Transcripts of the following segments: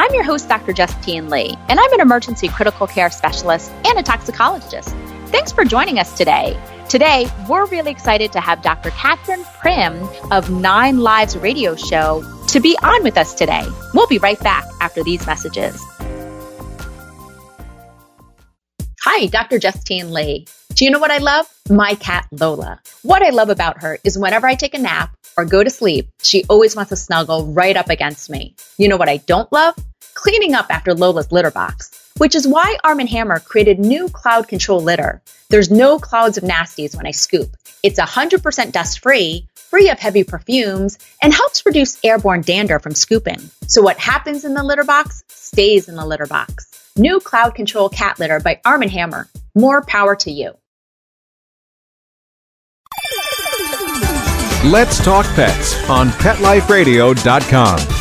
I'm your host, Dr. Justine Lee, and I'm an emergency critical care specialist and a toxicologist. Thanks for joining us today. Today, we're really excited to have Dr. Katherine Primm of 9 Lives Radio Show to be on with us today. We'll be right back after these messages. Hi, Dr. Justine Lee. Do you know what I love? My cat, Lola. What I love about her is whenever I take a nap or go to sleep, she always wants to snuggle right up against me. You know what I don't love? Cleaning up after Lola's litter box, which is why Arm & Hammer created new Cloud Control Litter. There's no clouds of nasties when I scoop. It's 100% dust-free, free of heavy perfumes, and helps reduce airborne dander from scooping. So what happens in the litter box stays in the litter box. New Cloud Control Cat Litter by Arm & Hammer. More power to you. Let's Talk Pets on PetLifeRadio.com.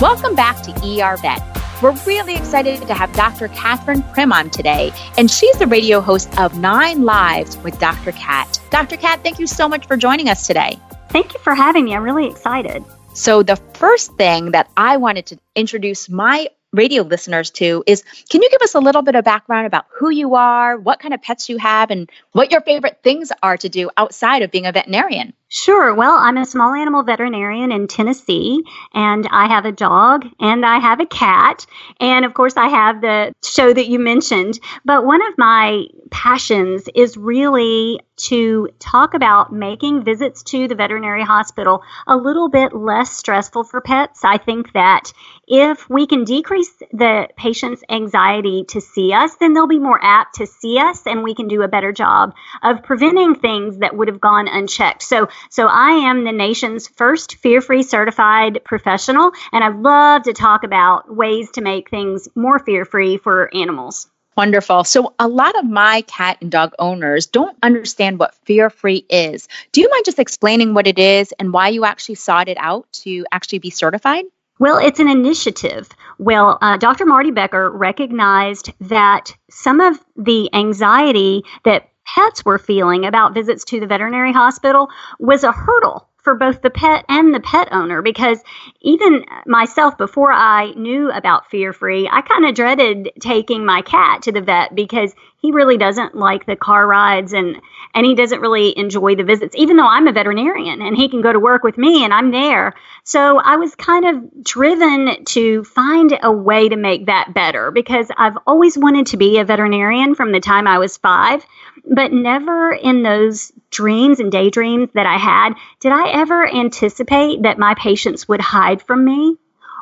Welcome back to ER Vet. We're really excited to have Dr. Katherine Primm on today, and she's the radio host of 9 Lives with Dr. Kat. Dr. Kat, thank you so much for joining us today. Thank you for having me. I'm really excited. So the first thing that I wanted to introduce my radio listeners to is, can you give us a little bit of background about who you are, what kind of pets you have, and what your favorite things are to do outside of being a veterinarian? Sure. Well, I'm a small animal veterinarian in Tennessee, and I have a dog, and I have a cat, and of course, I have the show that you mentioned. But one of my passions is really to talk about making visits to the veterinary hospital a little bit less stressful for pets. I think that if we can decrease the patient's anxiety to see us, then they'll be more apt to see us, and we can do a better job of preventing things that would have gone unchecked. So I am the nation's first Fear Free certified professional, and I love to talk about ways to make things more fear free for animals. Wonderful. So a lot of my cat and dog owners don't understand what Fear Free is. Do you mind just explaining what it is and why you actually sought it out to actually be certified? Well, it's an initiative. Well, Dr. Marty Becker recognized that some of the anxiety that pets were feeling about visits to the veterinary hospital was a hurdle for both the pet and the pet owner, because even myself, before I knew about Fear Free, I kind of dreaded taking my cat to the vet because he really doesn't like the car rides and he doesn't really enjoy the visits, even though I'm a veterinarian and he can go to work with me and I'm there. So I was kind of driven to find a way to make that better, because I've always wanted to be a veterinarian from the time I was 5, but never in those dreams and daydreams that I had did I ever anticipate that my patients would hide from me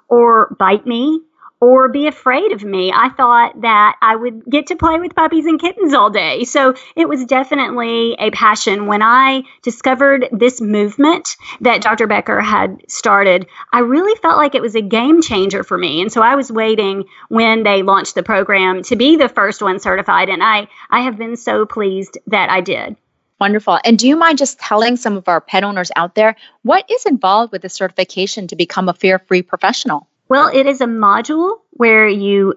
or bite me or be afraid of me. I thought that I would get to play with puppies and kittens all day. So it was definitely a passion. When I discovered this movement that Dr. Becker had started, I really felt like it was a game changer for me. And so I was waiting when they launched the program to be the first one certified. And I have been so pleased that I did. Wonderful. And do you mind just telling some of our pet owners out there what is involved with the certification to become a fear-free professional? Well, it is a module where you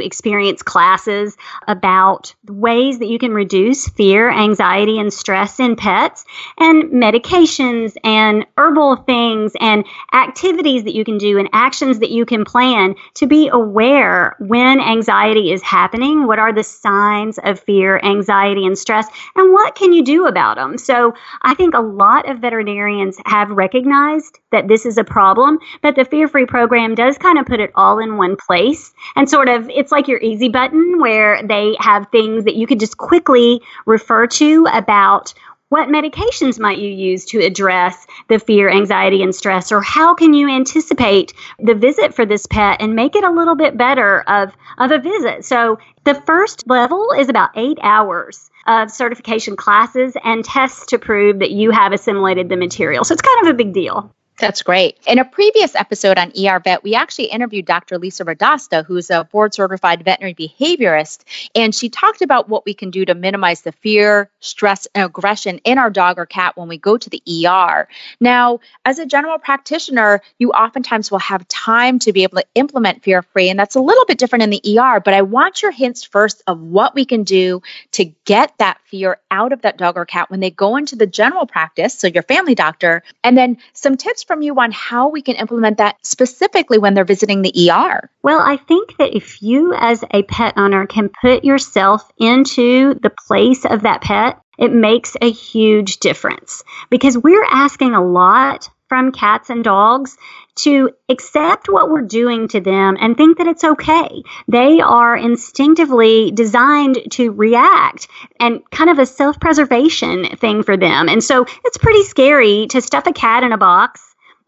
experience classes about ways that you can reduce fear, anxiety, and stress in pets, and medications and herbal things and activities that you can do and actions that you can plan to be aware when anxiety is happening. What are the signs of fear, anxiety, and stress, and what can you do about them? So I think a lot of veterinarians have recognized that this is a problem, but the Fear Free program does kind of put it all in one place, and sort of it's like your easy button where they have things that you could just quickly refer to about What medications might you use to address the fear, anxiety, and stress? Or how can you anticipate the visit for this pet and make it a little bit better of a visit? So the first level is about 8 hours of certification classes and tests to prove that you have assimilated the material. So it's kind of a big deal. That's great. In a previous episode on ER Vet, we actually interviewed Dr. Lisa Radasta, who's a board-certified veterinary behaviorist, and she talked about what we can do to minimize the fear, stress, and aggression in our dog or cat when we go to the ER. Now, as a general practitioner, you oftentimes will have time to be able to implement fear-free, and that's a little bit different in the ER, but I want your hints first of what we can do to get that fear out of that dog or cat when they go into the general practice, so your family doctor, and then some tips from you on how we can implement that specifically when they're visiting the ER? Well, I think that if you as a pet owner can put yourself into the place of that pet, it makes a huge difference because we're asking a lot from cats and dogs to accept what we're doing to them and think that it's okay. They are instinctively designed to react and kind of a self-preservation thing for them. And so it's pretty scary to stuff a cat in a box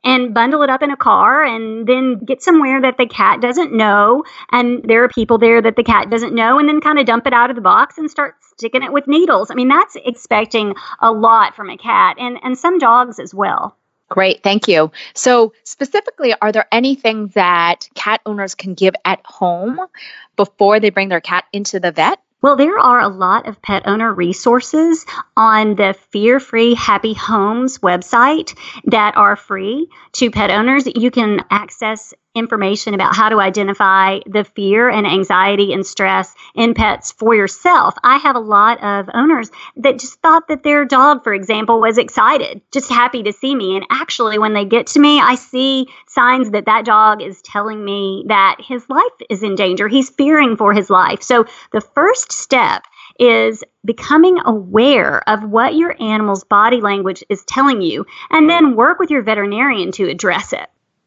and bundle it up in a car and then get somewhere that the cat doesn't know. And there are people there that the cat doesn't know, and then kind of dump it out of the box and start sticking it with needles. I mean, that's expecting a lot from a cat and some dogs as well. Great. Thank you. So specifically, are there anything that cat owners can give at home before they bring their cat into the vet? Well, there are a lot of pet owner resources on the Fear Free Happy Homes website that are free to pet owners. You can access information about how to identify the fear and anxiety and stress in pets for yourself. I have a lot of owners that just thought that their dog, for example, was excited, just happy to see me. And actually, when they get to me, I see signs that that dog is telling me that his life is in danger. He's fearing for his life. So the first step is becoming aware of what your animal's body language is telling you, and then work with your veterinarian to address it.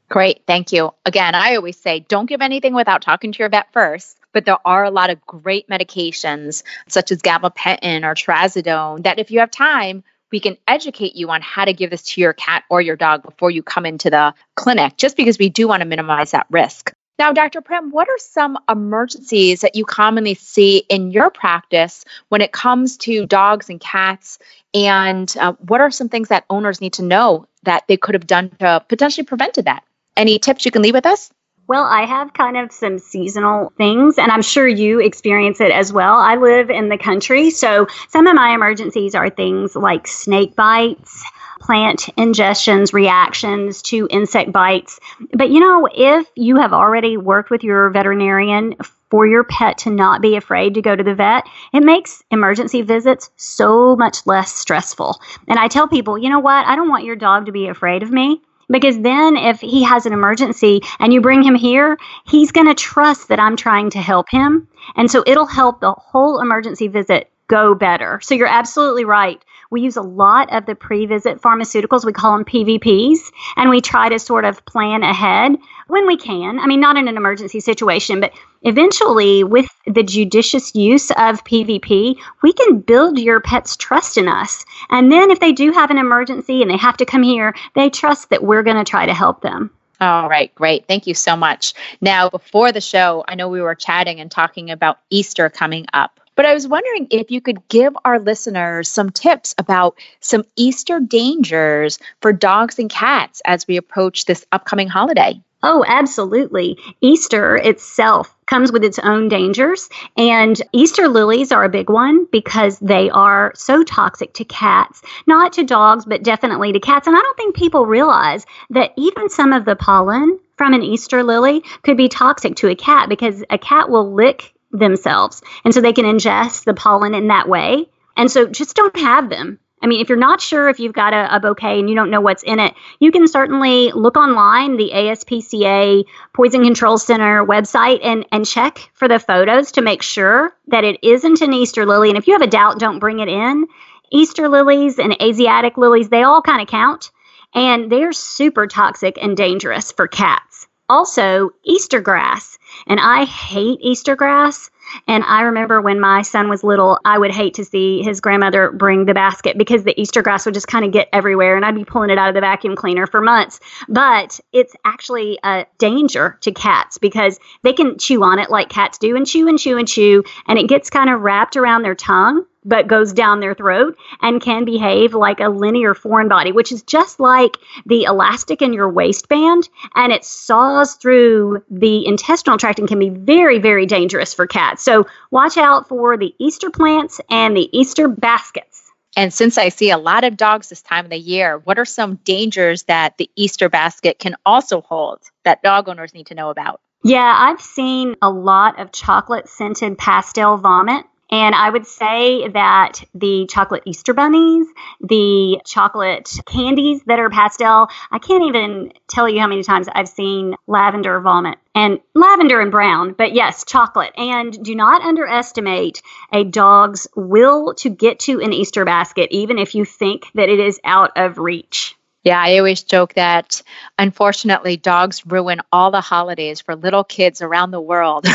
Great. Thank you. Again, I always say, don't give anything without talking to your vet first, but there are a lot of great medications such as gabapentin or trazodone that if you have time, we can educate you on how to give this to your cat or your dog before you come into the clinic, just because we do want to minimize that risk. Now, Dr. Primm, what are some emergencies that you commonly see in your practice when it comes to dogs and cats? And what are some things that owners need to know that they could have done to potentially prevented that? Any tips you can leave with us? Well, I have kind of some seasonal things, and I'm sure you experience it as well. I live in the country, so some of my emergencies are things like snake bites, plant ingestions, reactions to insect bites. But you know, if you have already worked with your veterinarian for your pet to not be afraid to go to the vet, it makes emergency visits so much less stressful. And I tell people, you know what? I don't want your dog to be afraid of me. Because then if he has an emergency and you bring him here, he's going to trust that I'm trying to help him. And so it'll help the whole emergency visit go better. So you're absolutely right. We use a lot of the pre-visit pharmaceuticals. We call them PVPs, and we try to sort of plan ahead when we can. I mean, not in an emergency situation, but eventually with the judicious use of PVP, we can build your pet's trust in us. And then if they do have an emergency and they have to come here, they trust that we're going to try to help them. All right, great. Thank you so much. Now, before the show, I know we were chatting and talking about Easter coming up. But I was wondering if you could give our listeners some tips about some Easter dangers for dogs and cats as we approach this upcoming holiday. Oh, absolutely. Easter itself comes with its own dangers. And Easter lilies are a big one because they are so toxic to cats, not to dogs, but definitely to cats. And I don't think people realize that even some of the pollen from an Easter lily could be toxic to a cat because a cat will lick themselves. And so they can ingest the pollen in that way. And so just don't have them. I mean, if you're not sure if you've got a bouquet and you don't know what's in it, you can certainly look online, the ASPCA Poison Control Center website, and check for the photos to make sure that it isn't an Easter lily. And if you have a doubt, don't bring it in. Easter lilies and Asiatic lilies, they all kind of count. And they're super toxic and dangerous for cats. Also, Easter grass. And I hate Easter grass. And I remember when my son was little, I would hate to see his grandmother bring the basket because the Easter grass would just kind of get everywhere, and I'd be pulling it out of the vacuum cleaner for months. But it's actually a danger to cats because they can chew on it like cats do and chew and chew and chew, and it gets kind of wrapped around their tongue but goes down their throat and can behave like a linear foreign body, which is just like the elastic in your waistband, and it saws through the intestinal tract and can be very, very dangerous for cats. So watch out for the Easter plants and the Easter baskets. And since I see a lot of dogs this time of the year, what are some dangers that the Easter basket can also hold that dog owners need to know about? Yeah, I've seen a lot of chocolate-scented pastel vomit. And I would say that the chocolate Easter bunnies, the chocolate candies that are pastel, I can't even tell you how many times I've seen lavender vomit. And lavender and brown, but yes, chocolate. And do not underestimate a dog's will to get to an Easter basket, even if you think that it is out of reach. Yeah, I always joke that, unfortunately, dogs ruin all the holidays for little kids around the world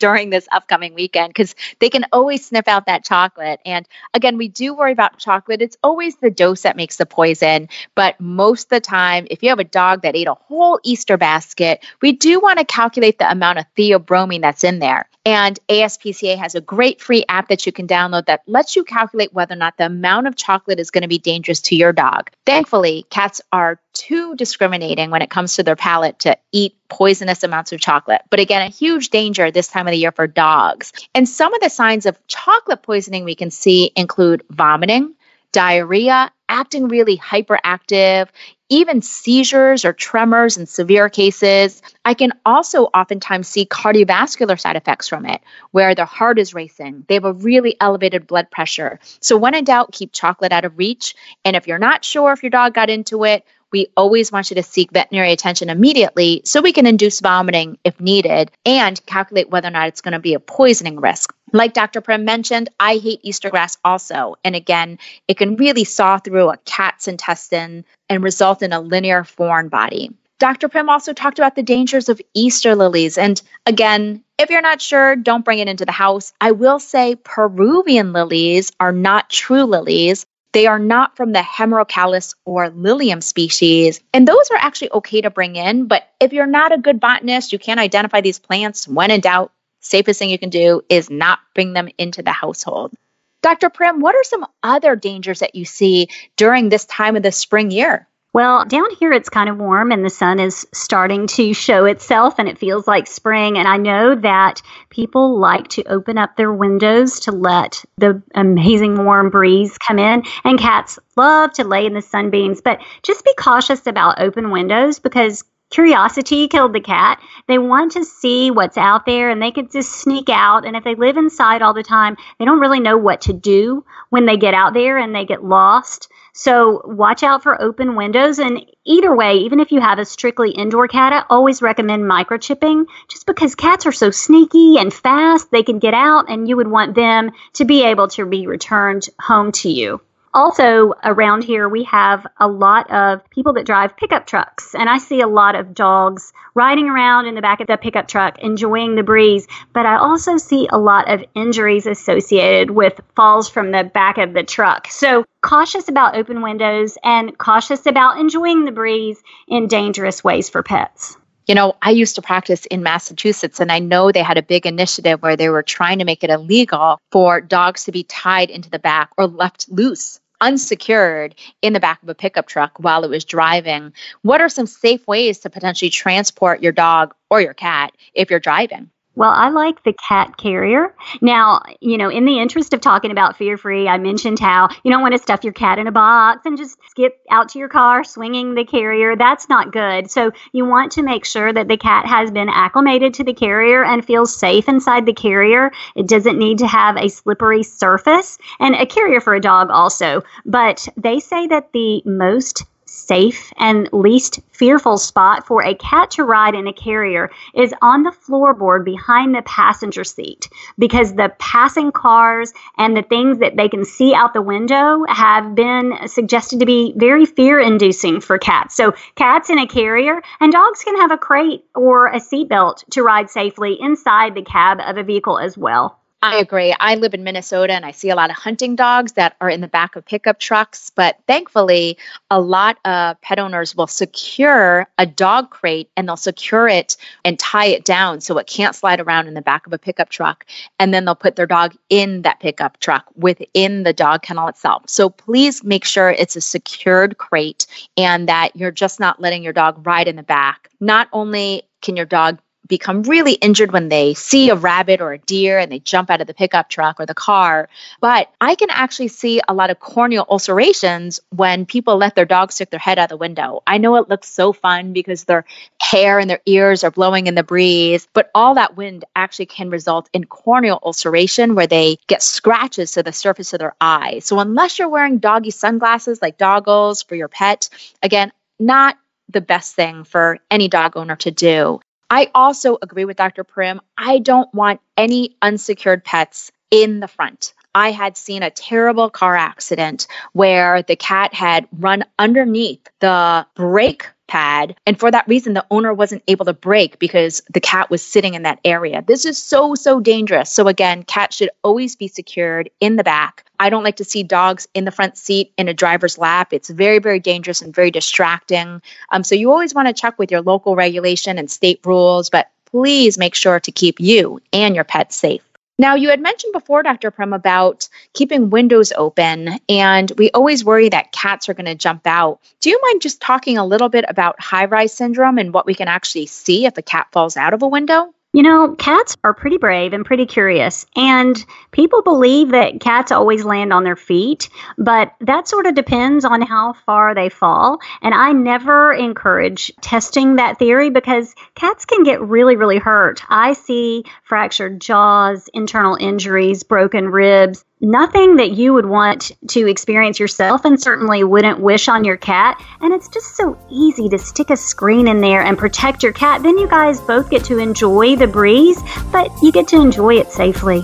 during this upcoming weekend because they can always sniff out that chocolate. And again, we do worry about chocolate. It's always the dose that makes the poison. But most of the time, if you have a dog that ate a whole Easter basket, we do want to calculate the amount of theobromine that's in there. And ASPCA has a great free app that you can download that lets you calculate whether or not the amount of chocolate is going to be dangerous to your dog. Thankfully, cats are too discriminating when it comes to their palate to eat poisonous amounts of chocolate. But again, a huge danger this time of the year for dogs. And some of the signs of chocolate poisoning we can see include vomiting, diarrhea, acting really hyperactive, even seizures or tremors in severe cases. I can also oftentimes see cardiovascular side effects from it, where their heart is racing. They have a really elevated blood pressure. So when in doubt, keep chocolate out of reach. And if you're not sure if your dog got into it, we always want you to seek veterinary attention immediately so we can induce vomiting if needed and calculate whether or not it's going to be a poisoning risk. Like Dr. Primm mentioned, I hate Easter grass also. And again, it can really saw through a cat's intestine and result in a linear foreign body. Dr. Primm also talked about the dangers of Easter lilies. And again, if you're not sure, don't bring it into the house. I will say Peruvian lilies are not true lilies. They are not from the Hemerocallis or Lilium species, and those are actually okay to bring in, but if you're not a good botanist, you can't identify these plants. When in doubt, safest thing you can do is not bring them into the household. Dr. Primm, what are some other dangers that you see during this time of the spring year? Well, down here, it's kind of warm and the sun is starting to show itself and it feels like spring. And I know that people like to open up their windows to let the amazing warm breeze come in. And cats love to lay in the sunbeams. But just be cautious about open windows because curiosity killed the cat. They want to see what's out there and they could just sneak out. And if they live inside all the time, they don't really know what to do when they get out there and they get lost. So watch out for open windows. And either way, even if you have a strictly indoor cat, I always recommend microchipping just because cats are so sneaky and fast. They can get out and you would want them to be able to be returned home to you. Also, around here, we have a lot of people that drive pickup trucks, and I see a lot of dogs riding around in the back of the pickup truck, enjoying the breeze, but I also see a lot of injuries associated with falls from the back of the truck. So cautious about open windows and cautious about enjoying the breeze in dangerous ways for pets. You know, I used to practice in Massachusetts, and I know they had a big initiative where they were trying to make it illegal for dogs to be tied into the back or left loose, unsecured, in the back of a pickup truck while it was driving. What are some safe ways to potentially transport your dog or your cat if you're driving? Well, I like the cat carrier. Now, you know, in the interest of talking about fear-free, I mentioned how you don't want to stuff your cat in a box and just skip out to your car swinging the carrier. That's not good. So you want to make sure that the cat has been acclimated to the carrier and feels safe inside the carrier. It doesn't need to have a slippery surface, and a carrier for a dog also. But they say that the most safe and least fearful spot for a cat to ride in a carrier is on the floorboard behind the passenger seat, because the passing cars and the things that they can see out the window have been suggested to be very fear-inducing for cats. So cats in a carrier, and dogs can have a crate or a seatbelt to ride safely inside the cab of a vehicle as well. I agree. I live in Minnesota and I see a lot of hunting dogs that are in the back of pickup trucks, but thankfully a lot of pet owners will secure a dog crate and they'll secure it and tie it down so it can't slide around in the back of a pickup truck. And then they'll put their dog in that pickup truck within the dog kennel itself. So please make sure it's a secured crate and that you're just not letting your dog ride in the back. Not only can your dog become really injured when they see a rabbit or a deer and they jump out of the pickup truck or the car. But I can actually see a lot of corneal ulcerations when people let their dogs stick their head out the window. I know it looks so fun because their hair and their ears are blowing in the breeze, but all that wind actually can result in corneal ulceration where they get scratches to the surface of their eye. So unless you're wearing doggy sunglasses like doggles for your pet, again, not the best thing for any dog owner to do. I also agree with Dr. Primm. I don't want any unsecured pets in the front. I had seen a terrible car accident where the cat had run underneath the brake pad. And for that reason, the owner wasn't able to brake because the cat was sitting in that area. This is so, so dangerous. So again, cats should always be secured in the back. I don't like to see dogs in the front seat in a driver's lap. It's very, very dangerous and very distracting. So you always want to check with your local regulation and state rules, but please make sure to keep you and your pets safe. Now, you had mentioned before, Dr. Primm, about keeping windows open, and we always worry that cats are going to jump out. Do you mind just talking a little bit about high-rise syndrome and what we can actually see if a cat falls out of a window? You know, cats are pretty brave and pretty curious, and people believe that cats always land on their feet, but that sort of depends on how far they fall, and I never encourage testing that theory because cats can get really, really hurt. I see fractured jaws, internal injuries, broken ribs. Nothing that you would want to experience yourself and certainly wouldn't wish on your cat. And it's just so easy to stick a screen in there and protect your cat. Then you guys both get to enjoy the breeze, but you get to enjoy it safely.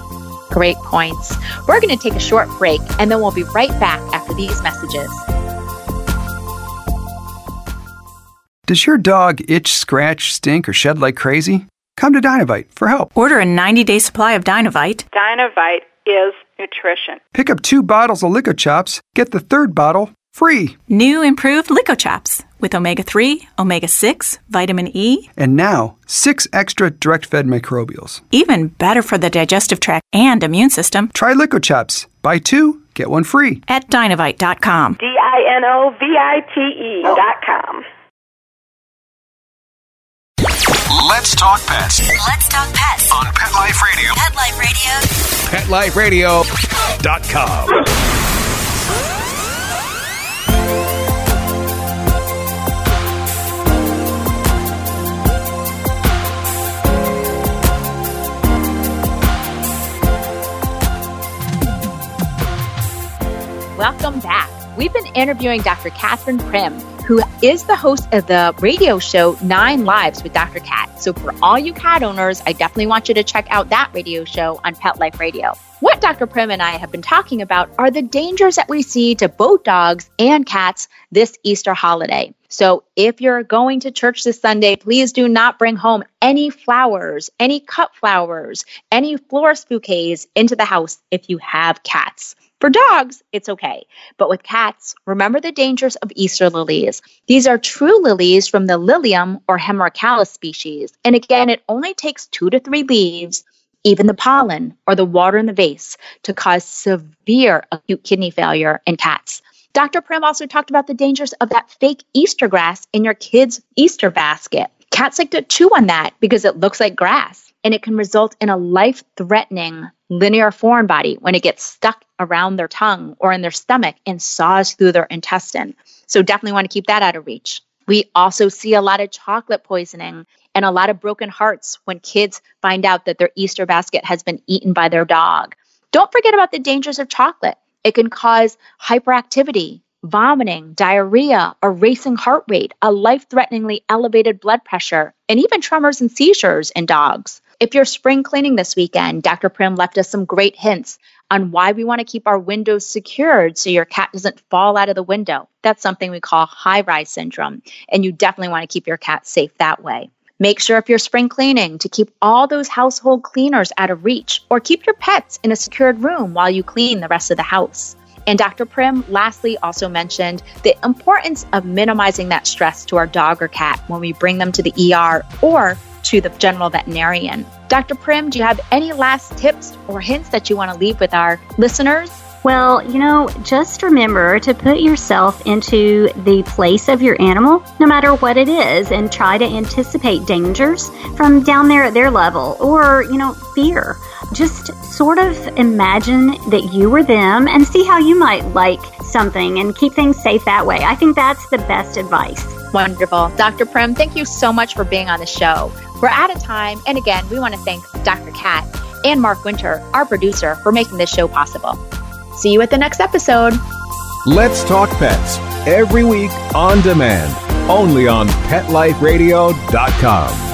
Great points. We're going to take a short break and then we'll be right back after these messages. Does your dog itch, scratch, stink, or shed like crazy? Come to Dynavite for help. Order a 90-day supply of Dynavite. Dynavite is nutrition. Pick up 2 bottles of Lico Chops, get the 3rd bottle free. New improved Lico Chops with omega-3, omega-6, vitamin E, and now 6 extra direct-fed microbials. Even better for the digestive tract and immune system. Try Lico Chops. Buy 2, get 1 free. At Dynavite.com. Dinovite.com. Let's talk pets. Let's talk pets. On Pet Life Radio. Pet Life Radio. PetLifeRadio.com. Welcome back. We've been interviewing Dr. Katherine Primm, who is the host of the radio show 9 Lives with Dr. Kat. So for all you cat owners, I definitely want you to check out that radio show on Pet Life Radio. What Dr. Primm and I have been talking about are the dangers that we see to both dogs and cats this Easter holiday. So if you're going to church this Sunday, please do not bring home any flowers, any cut flowers, any florist bouquets into the house if you have cats. For dogs, it's okay. But with cats, remember the dangers of Easter lilies. These are true lilies from the Lilium or Hemerocallis species. And again, it only takes 2 to 3 leaves, even the pollen or the water in the vase, to cause severe acute kidney failure in cats. Dr. Primm also talked about the dangers of that fake Easter grass in your kids' Easter basket. Cats like to chew on that because it looks like grass, and it can result in a life-threatening linear foreign body when it gets stuck around their tongue or in their stomach and saws through their intestine. So definitely want to keep that out of reach. We also see a lot of chocolate poisoning and a lot of broken hearts when kids find out that their Easter basket has been eaten by their dog. Don't forget about the dangers of chocolate. It can cause hyperactivity, vomiting, diarrhea, a racing heart rate, a life-threateningly elevated blood pressure, and even tremors and seizures in dogs. If you're spring cleaning this weekend, Dr. Primm left us some great hints on why we want to keep our windows secured so your cat doesn't fall out of the window. That's something we call high-rise syndrome, and you definitely want to keep your cat safe that way. Make sure if you're spring cleaning to keep all those household cleaners out of reach, or keep your pets in a secured room while you clean the rest of the house. And Dr. Primm lastly also mentioned the importance of minimizing that stress to our dog or cat when we bring them to the ER or to the general veterinarian. Dr. Primm, do you have any last tips or hints that you want to leave with our listeners? Well, just remember to put yourself into the place of your animal, no matter what it is, and try to anticipate dangers from down there at their level or, fear. Just sort of imagine that you were them and see how you might like something and keep things safe that way. I think that's the best advice. Wonderful. Dr. Primm, thank you so much for being on the show. We're out of time. And again, we want to thank Dr. Kat and Mark Winter, our producer, for making this show possible. See you at the next episode. Let's Talk Pets, every week on demand, only on PetLifeRadio.com.